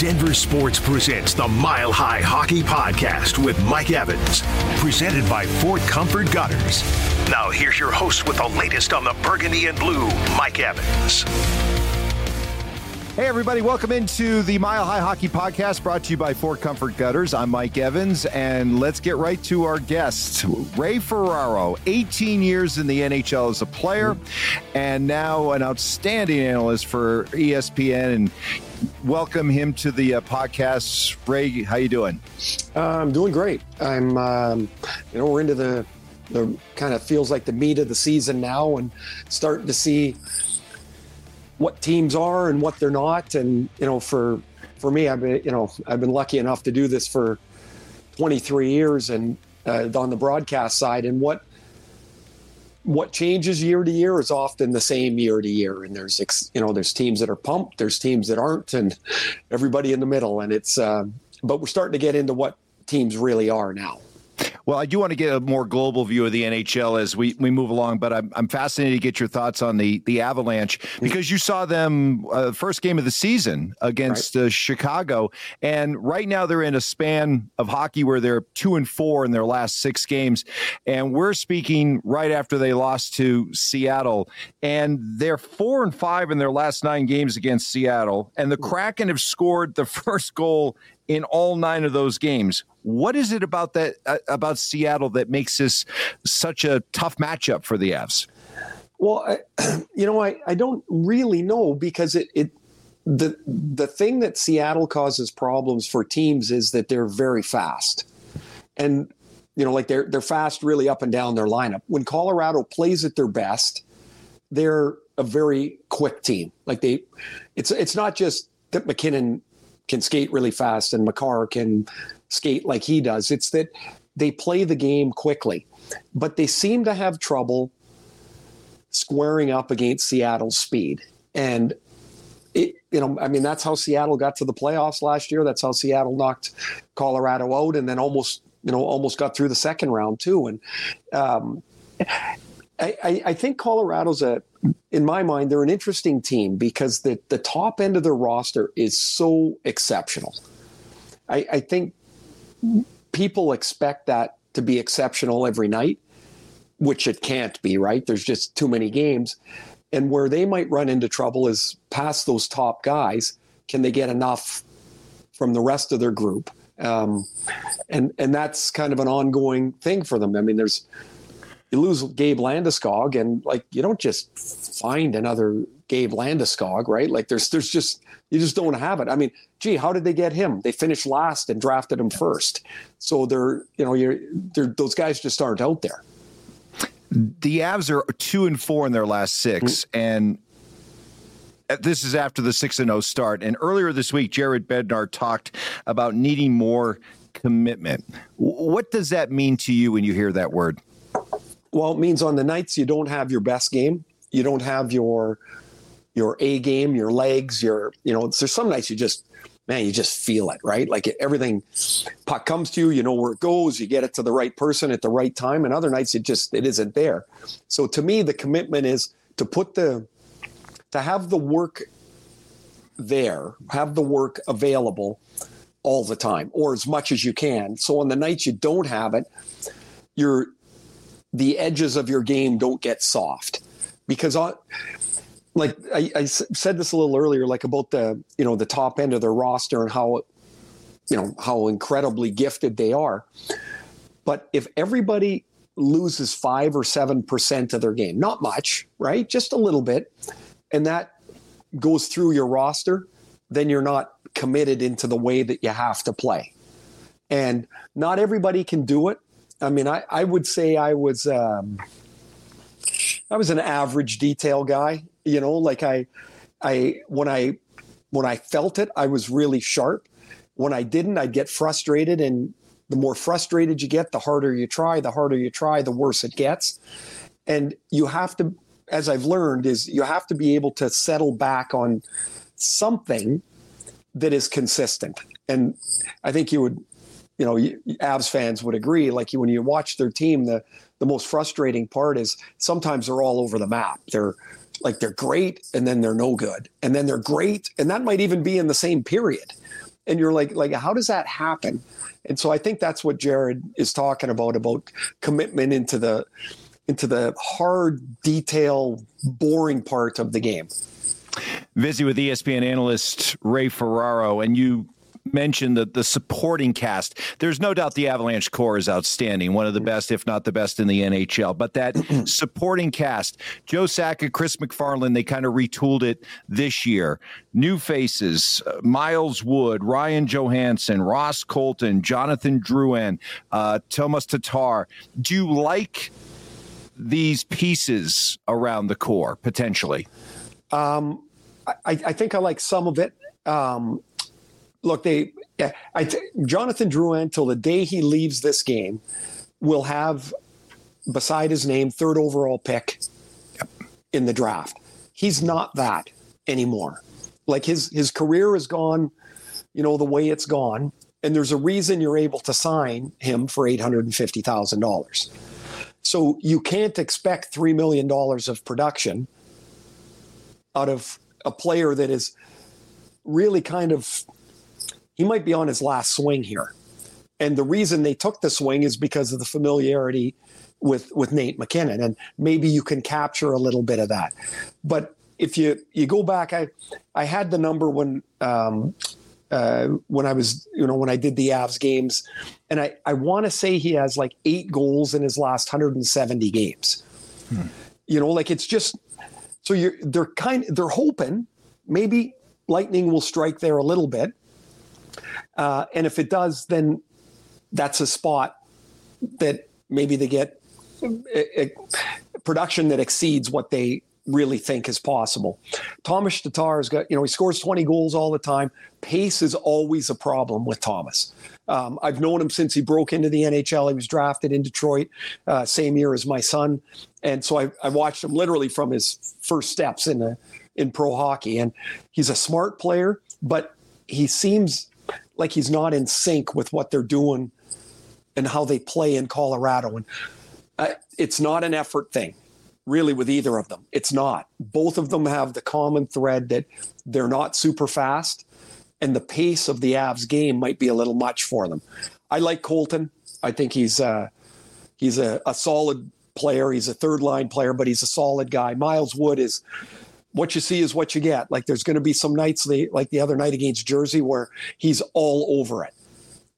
Denver Sports presents the Mile High Hockey Podcast with Mike Evans, presented by Fort Comfort Gutters. Now here's your host with the latest on the Burgundy and Blue, Mike Evans. Hey everybody, welcome into the Mile High Hockey Podcast brought to you by Fort Comfort Gutters. I'm Mike Evans, and let's get right to our guest, Ray Ferraro, 18 years in the NHL as a player, and now an outstanding analyst for ESPN. And welcome him to the podcast. Ray, how you doing? I'm doing great. I'm, we're into the kind of feels like the meat of the season now and starting to see what teams are and what they're not. And, for me, I've been lucky enough to do this for 23 years and on the broadcast side, and what changes year to year is often the same year to year. And there's teams that are pumped, there's teams that aren't, and everybody in the middle. And it's, but we're starting to get into what teams really are now. Well, I do want to get a more global view of the NHL as we move along, but I'm fascinated to get your thoughts on the Avalanche, because you saw them first game of the season against Chicago, and right now they're in a span of hockey where they're 2-4 in their last 6 games, and we're speaking right after they lost to Seattle, and they're 4-5 in their last 9 games against Seattle, and the Kraken have scored the first goal in all 9 of those games. What is it about that about Seattle that makes this such a tough matchup for the Avs? Well, I don't really know, because the thing that Seattle causes problems for teams is that they're very fast, and they're fast really up and down their lineup. When Colorado plays at their best, they're a very quick team. It's not just that McKinnon can skate really fast and Makar can skate like he does. It's that they play the game quickly, but they seem to have trouble squaring up against Seattle's speed. And that's how Seattle got to the playoffs last year. That's how Seattle knocked Colorado out, and then almost got through the second round too. And I think Colorado's in my mind, they're an interesting team because the top end of their roster is so exceptional. I think people expect that to be exceptional every night, which it can't be, right? There's just too many games. And where they might run into trouble is past those top guys. Can they get enough from the rest of their group? And that's kind of an ongoing thing for them. I mean, you lose Gabe Landeskog, and you don't just find another Gabe Landeskog, right? You just don't have it. I mean, gee, how did they get him? They finished last and drafted him first. So those guys just aren't out there. The Avs are 2-4 in their last 6, and this is after the 6-0 start. And earlier this week, Jared Bednar talked about needing more commitment. What does that mean to you when you hear that word? Well, it means on the nights you don't have your best game, you don't have your A game, your legs, there's some nights you just feel it, right? Everything, puck comes to you, you know where it goes, you get it to the right person at the right time, and other nights it isn't there. So to me, the commitment is to have the work there, have the work available all the time, or as much as you can. So on the nights you don't have it, the edges of your game don't get soft, because I said this a little earlier, about the top end of their roster and how incredibly gifted they are. But if everybody loses 5 or 7% of their game, not much, right? Just a little bit. And that goes through your roster, then you're not committed into the way that you have to play. And not everybody can do it. I mean, I would say I was an average detail guy. When I felt it, I was really sharp. When I didn't, I'd get frustrated, and the more frustrated you get, the harder you try, the worse it gets. And you have to, as I've learned, you have to be able to settle back on something that is consistent. And I think you would. Avs fans would agree, when you watch their team, the most frustrating part is sometimes they're all over the map. They're they're great, and then they're no good, and then they're great. And that might even be in the same period. And you're like, how does that happen? And so I think that's what Jared is talking about commitment into the hard, detail, boring part of the game. Busy with ESPN analyst Ray Ferraro, and you mentioned that the supporting cast, there's no doubt the Avalanche core is outstanding, one of the best, if not the best in the NHL, but that supporting cast, Joe Sakic, Chris McFarland, they kind of retooled it this year. New faces, Miles Wood, Ryan Johansen, Ross Colton, Jonathan Drouin, Tomas Tatar. Do you like these pieces around the core, potentially? I think I like some of it. Look, Jonathan Drouin, till the day he leaves this game, will have beside his name third overall pick in the draft. He's not that anymore. Like his career is gone, the way it's gone, and there's a reason you're able to sign him for $850,000. So you can't expect $3 million of production out of a player that is really kind of, he might be on his last swing here. And the reason they took the swing is because of the familiarity with Nate McKinnon. And maybe you can capture a little bit of that. But if you go back, I had the number when I was, when I did the Avs games, and I want to say he has like 8 goals in his last 170 games. It's just, so they're hoping maybe lightning will strike there a little bit. And if it does, then that's a spot that maybe they get a production that exceeds what they really think is possible. Tomas Tatar has got, he scores 20 goals all the time. Pace is always a problem with Tomas. I've known him since he broke into the NHL. He was drafted in Detroit, same year as my son. And so I watched him literally from his first steps in pro hockey. And he's a smart player, but he seems like he's not in sync with what they're doing and how they play in Colorado. And it's not an effort thing, really, with either of them. It's not. Both of them have the common thread that they're not super fast, and the pace of the Avs game might be a little much for them. I like Colton. I think he's a solid player. He's a third-line player, but he's a solid guy. Miles Wood is what you see is what you get. Like, there's going to be some nights, like the other night against Jersey, where he's all over it.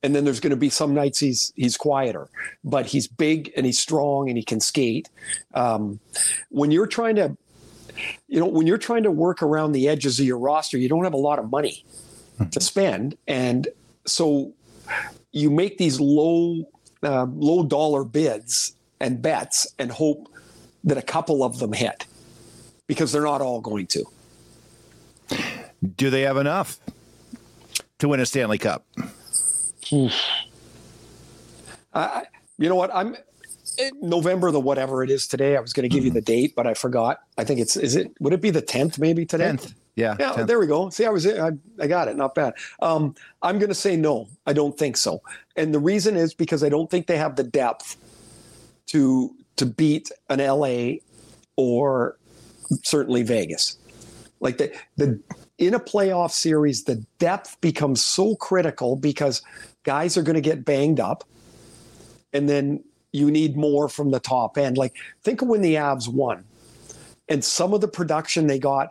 And then there's going to be some nights he's quieter, but he's big and he's strong and he can skate. When you're trying to work around the edges of your roster, you don't have a lot of money to spend. And so you make these low dollar bids and bets and hope that a couple of them hit, because they're not all going to. Do they have enough to win a Stanley Cup? You know what? I'm November the whatever it is today. I was going to give you the date, but I forgot. I think would it be the 10th maybe today? 10th. Yeah 10th. There we go. See, I got it. Not bad. I'm going to say no, I don't think so. And the reason is because I don't think they have the depth to beat an LA or certainly Vegas. Like in a playoff series, the depth becomes so critical because guys are going to get banged up, and then you need more from the top end. Like, think of when the Avs won and some of the production they got,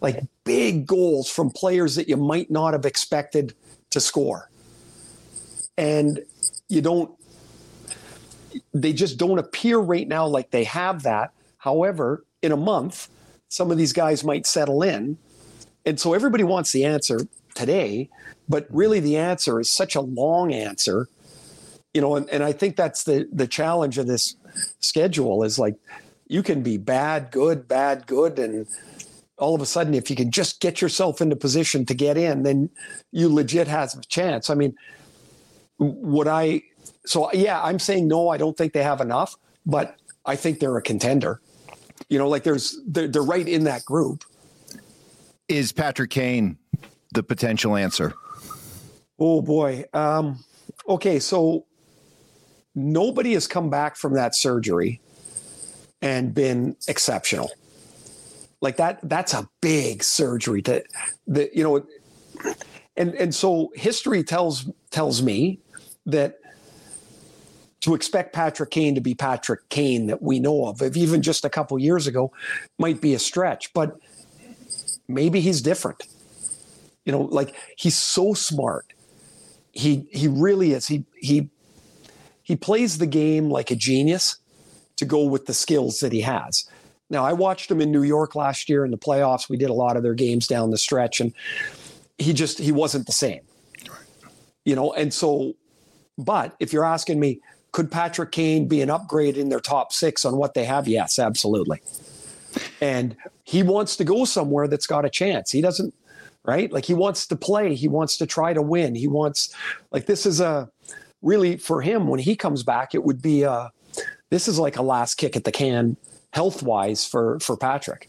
like big goals from players that you might not have expected to score. And they just don't appear right now like they have that. However, in a month, some of these guys might settle in. And so everybody wants the answer today, but really the answer is such a long answer, and I think that's the challenge of this schedule is, like, you can be bad, good. And all of a sudden, if you can just get yourself into position to get in, then you legit have a chance. I mean, I'm saying no, I don't think they have enough, but I think they're a contender. They're right in that group. Is Patrick Kane the potential answer? Oh boy. Okay. So nobody has come back from that surgery and been exceptional. Like that's a big surgery And so history tells me that to expect Patrick Kane to be Patrick Kane that we know of, if even just a couple years ago, might be a stretch. But maybe he's different. You know, like, he's so smart. He really is. He plays the game like a genius to go with the skills that he has. Now, I watched him in New York last year in the playoffs. We did a lot of their games down the stretch, and he wasn't the same. You know, and so, but if you're asking me, could Patrick Kane be an upgrade in their top six on what they have? Yes, absolutely. And he wants to go somewhere that's got a chance. He doesn't, right? Like, he wants to play. He wants to try to win. He wants, like, this is a, really for him, when he comes back, it would be a, this is like a last kick at the can health-wise for Patrick.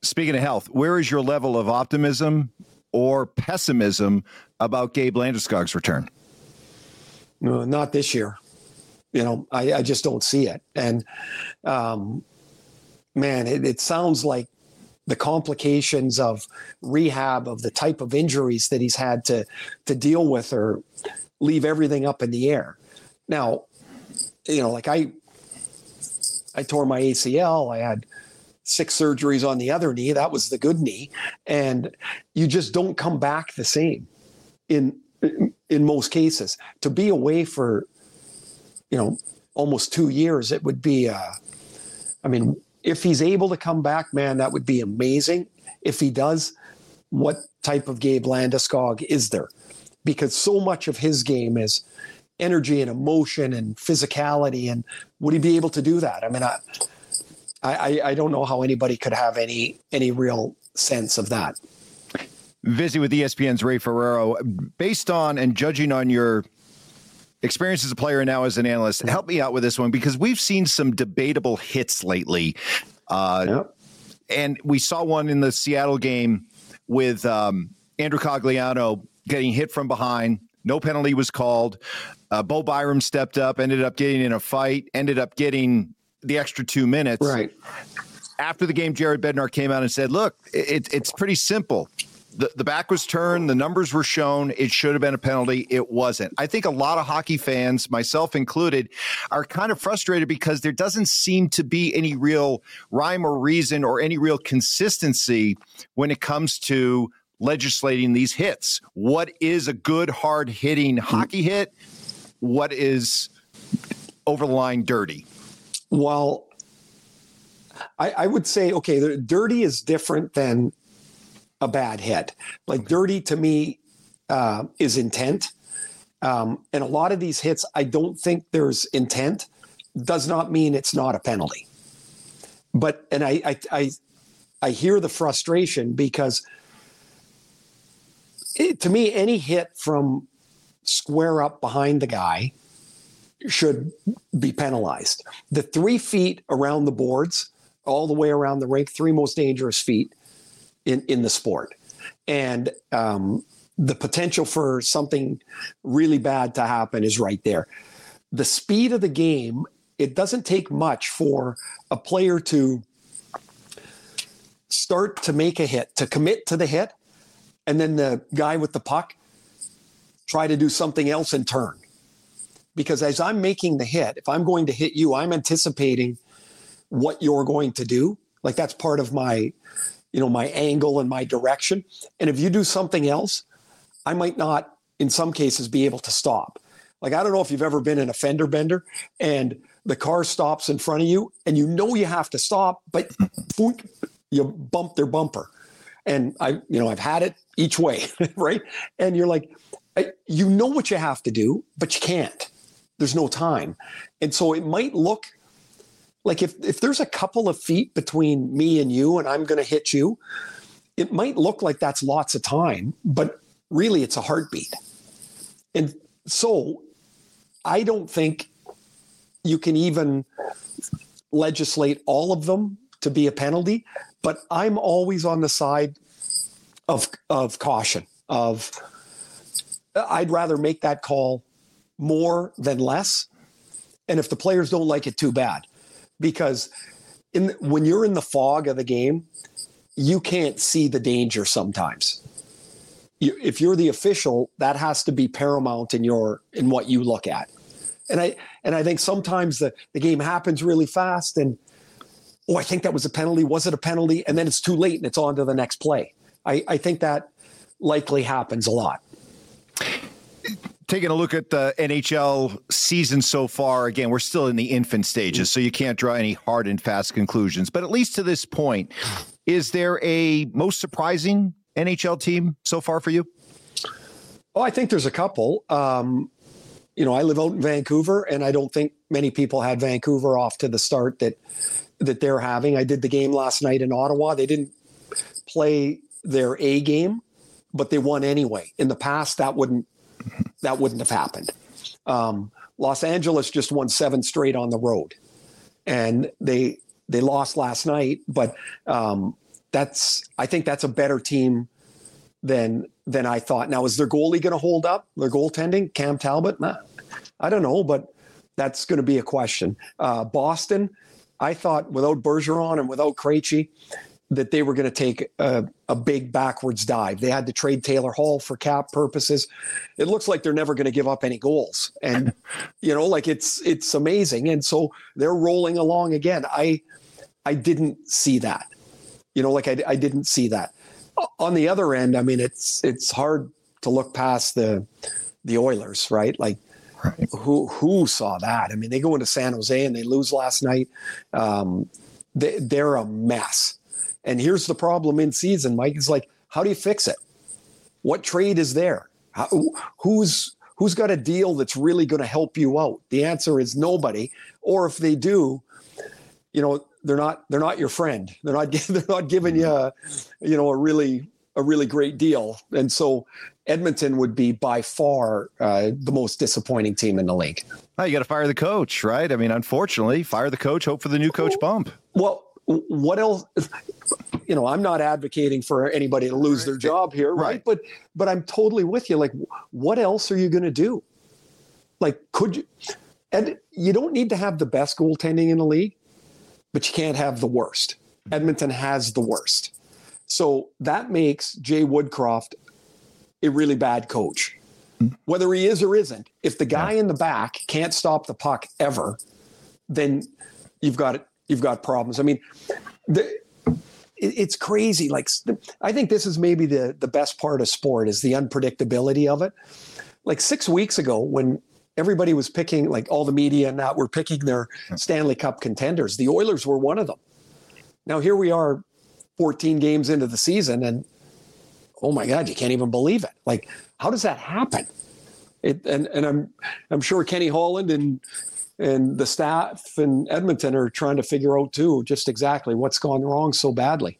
Speaking of health, where is your level of optimism or pessimism about Gabe Landeskog's return? No, not this year. You know, I just don't see it. And man, it sounds like the complications of rehab, of the type of injuries that he's had to deal with, or leave everything up in the air. Now, you know, like I tore my ACL. I had 6 surgeries on the other knee. That was the good knee. And you just don't come back the same in most cases. To be away for, you know, almost 2 years, it would be, I mean, if he's able to come back, man, that would be amazing. If he does, what type of Gabe Landeskog is there? Because so much of his game is energy and emotion and physicality. And would he be able to do that? I mean, I don't know how anybody could have any real sense of that. Visiting with ESPN's Ray Ferraro, based on and judging on your experience as a player and now as an analyst, help me out with this one, because we've seen some debatable hits lately. Yep. And we saw one in the Seattle game with Andrew Cogliano getting hit from behind. No penalty was called. Bo Byram stepped up, ended up getting in a fight, ended up getting the extra 2 minutes. Right. After the game, Jared Bednar came out and said, look, it's pretty simple. The back was turned. The numbers were shown. It should have been a penalty. It wasn't. I think a lot of hockey fans, myself included, are kind of frustrated because there doesn't seem to be any real rhyme or reason or any real consistency when it comes to legislating these hits. What is a good hard hitting hockey hit? What is over the line dirty? Well, I would say, okay, the dirty is different than a bad hit. Like, dirty to me is intent. And a lot of these hits, I don't think there's intent. Does not mean it's not a penalty. But, and I hear the frustration, because to me, any hit from square up behind the guy should be penalized. The 3 feet around the boards, all the way around the rink, 3 most dangerous feet in the sport. And the potential for something really bad to happen is right there. The speed of the game, it doesn't take much for a player to start to make a hit, to commit to the hit, and then the guy with the puck try to do something else and turn. Because as I'm making the hit, if I'm going to hit you, I'm anticipating what you're going to do. Like, that's part of my, you know, my angle and my direction. And if you do something else, I might not, in some cases, be able to stop. Like, I don't know if you've ever been in a fender bender and the car stops in front of you and you know you have to stop, but boink, you bump their bumper. And I've had it each way, right? And you're like, you know what you have to do, but you can't. There's no time. And so it might look like if there's a couple of feet between me and you and I'm going to hit you, it might look like that's lots of time, but really it's a heartbeat. And so I don't think you can even legislate all of them to be a penalty, but I'm always on the side of caution. Of, I'd rather make that call more than less. And if the players don't like it, too bad, because when you're in the fog of the game, you can't see the danger sometimes. if you're the official, that has to be paramount in your, in what you look at. And I think sometimes the game happens really fast and, oh, I think that was a penalty. Was it a penalty? And then it's too late and it's on to the next play. I think that likely happens a lot. Taking a look at the NHL season so far, again, we're still in the infant stages, so you can't draw any hard and fast conclusions. But at least to this point, is there a most surprising NHL team so far for you? Oh, I think there's a couple. You know, I live out in Vancouver, and I don't think many people had Vancouver off to the start that they're having. I did the game last night in Ottawa. They didn't play their A game, but they won anyway. In the past, that wouldn't have happened. Los Angeles just won 7 straight on the road, and they lost last night. But I think that's a better team than I thought. Now, is their goalie going to hold up? Their goaltending, Cam Talbot? Nah, I don't know, but that's going to be a question. Boston, I thought without Bergeron and without Krejci, that they were going to take a big backwards dive. They had to trade Taylor Hall for cap purposes. It looks like they're never going to give up any goals. And, you know, like it's amazing. And so they're rolling along again. I didn't see that, you know, like I didn't see that. On the other end, I mean, it's hard to look past the Oilers, right? Like who saw that? I mean, they go into San Jose and they lose last night. They're a mess. And here's the problem in season, Mike, is like, how do you fix it? What trade is there? Who's got a deal that's really going to help you out? The answer is nobody. Or if they do, you know, they're not your friend. They're not giving you a really great deal. And so Edmonton would be by far the most disappointing team in the league. Oh, you got to fire the coach, right? I mean, unfortunately, fire the coach, hope for the new coach bump. Well, what else? You know, I'm not advocating for anybody to lose their job here, right? But I'm totally with you. Like, what else are you going to do? Like, could you? And you don't need to have the best goaltending in the league, but you can't have the worst. Edmonton has the worst, so that makes Jay Woodcroft a really bad coach, whether he is or isn't. If the guy in the back can't stop the puck ever, then you've got it. You've got problems. I mean, it's crazy. Like, I think this is maybe the best part of sport is the unpredictability of it. Like 6 weeks ago when everybody was picking, like all the media and that were picking their Stanley Cup contenders, the Oilers were one of them. Now here we are 14 games into the season and, oh my God, you can't even believe it. Like, how does that happen? And I'm sure Kenny Holland and the staff in Edmonton are trying to figure out, too, just exactly what's gone wrong so badly.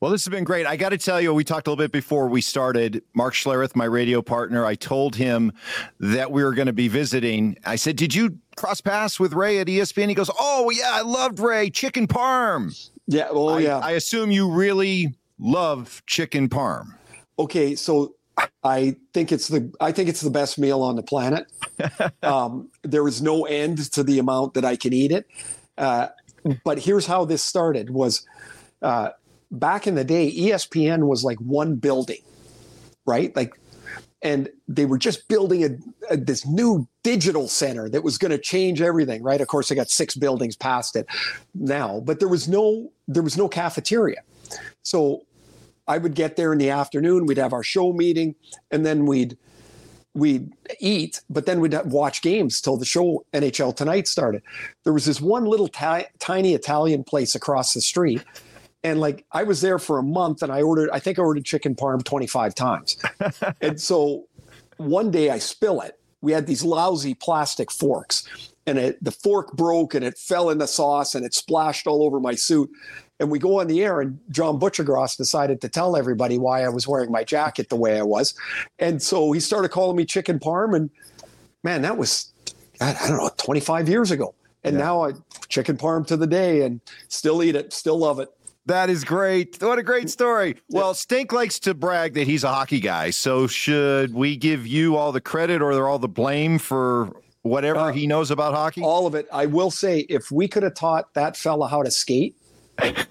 Well, this has been great. I got to tell you, we talked a little bit before we started. Mark Schlereth, my radio partner, I told him that we were going to be visiting. I said, did you cross paths with Ray at ESPN? He goes, oh, yeah, I loved Ray. Chicken parm. Yeah, well, yeah. I assume you really love chicken parm. Okay, so I think it's the best meal on the planet. There is no end to the amount that I can eat it. But here's how this started was back in the day, ESPN was like one building, right? Like, and they were just building this new digital center that was going to change everything, right? Of course, they got 6 buildings past it now, but there was no cafeteria. So I would get there in the afternoon, we'd have our show meeting, and then we'd eat, but then we'd watch games till the show NHL Tonight started. There was this one little tiny Italian place across the street, and like I was there for a month, and I think I ordered chicken parm 25 times. And so one day I spill it. We had these lousy plastic forks, and the fork broke, and it fell in the sauce, and it splashed all over my suit. And we go on the air, and John Butchergross decided to tell everybody why I was wearing my jacket the way I was. And so he started calling me chicken parm, and man, that was, I don't know, 25 years ago. And now I chicken parm to the day and still eat it, still love it. That is great. What a great story. Well, Stink likes to brag that he's a hockey guy. So should we give you all the credit or all the blame for whatever he knows about hockey? All of it. I will say, if we could have taught that fella how to skate,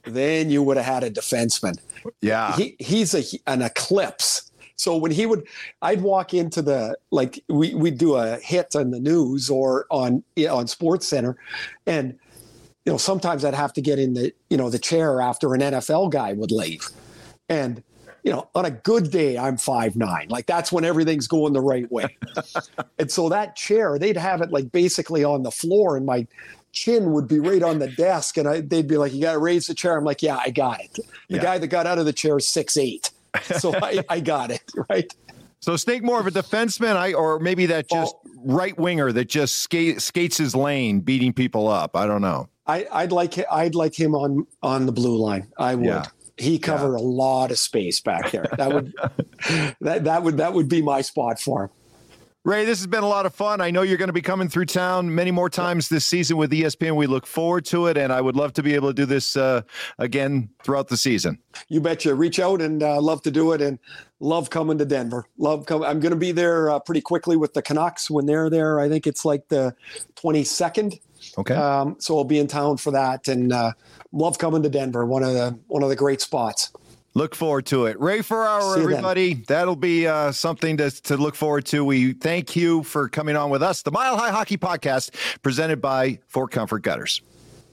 then you would have had a defenseman. Yeah, he's an eclipse. So when he would, I'd walk into the, like, we'd do a hit on the news or on Sports Center, and you know, sometimes I'd have to get in the, you know, the chair after an NFL guy would leave. And you know, on a good day, I'm 5'9". Like, that's when everything's going the right way. And so that chair, they'd have it like basically on the floor, and my chin would be right on the desk. And they'd be like, you got to raise the chair. I'm like, yeah, I got it. The guy that got out of the chair is 6'8". So I got it, right? So think more of a defenseman, or maybe that just right winger that just skates his lane, beating people up. I don't know. I'd like him on the blue line. I would. Yeah. He covered a lot of space back there. That would that would be my spot for him. Ray, this has been a lot of fun. I know you're going to be coming through town many more times this season with ESPN. We look forward to it, and I would love to be able to do this again throughout the season. You betcha. Reach out, and love to do it, and love coming to Denver. I'm going to be there pretty quickly with the Canucks when they're there. I think it's like the 22nd. Okay. So I'll be in town for that, and love coming to Denver. One of the great spots. Look forward to it. Ray Ferraro, everybody. Then. That'll be something to look forward to. We thank you for coming on with us. The Mile High Hockey Podcast, presented by Fort Comfort Gutters.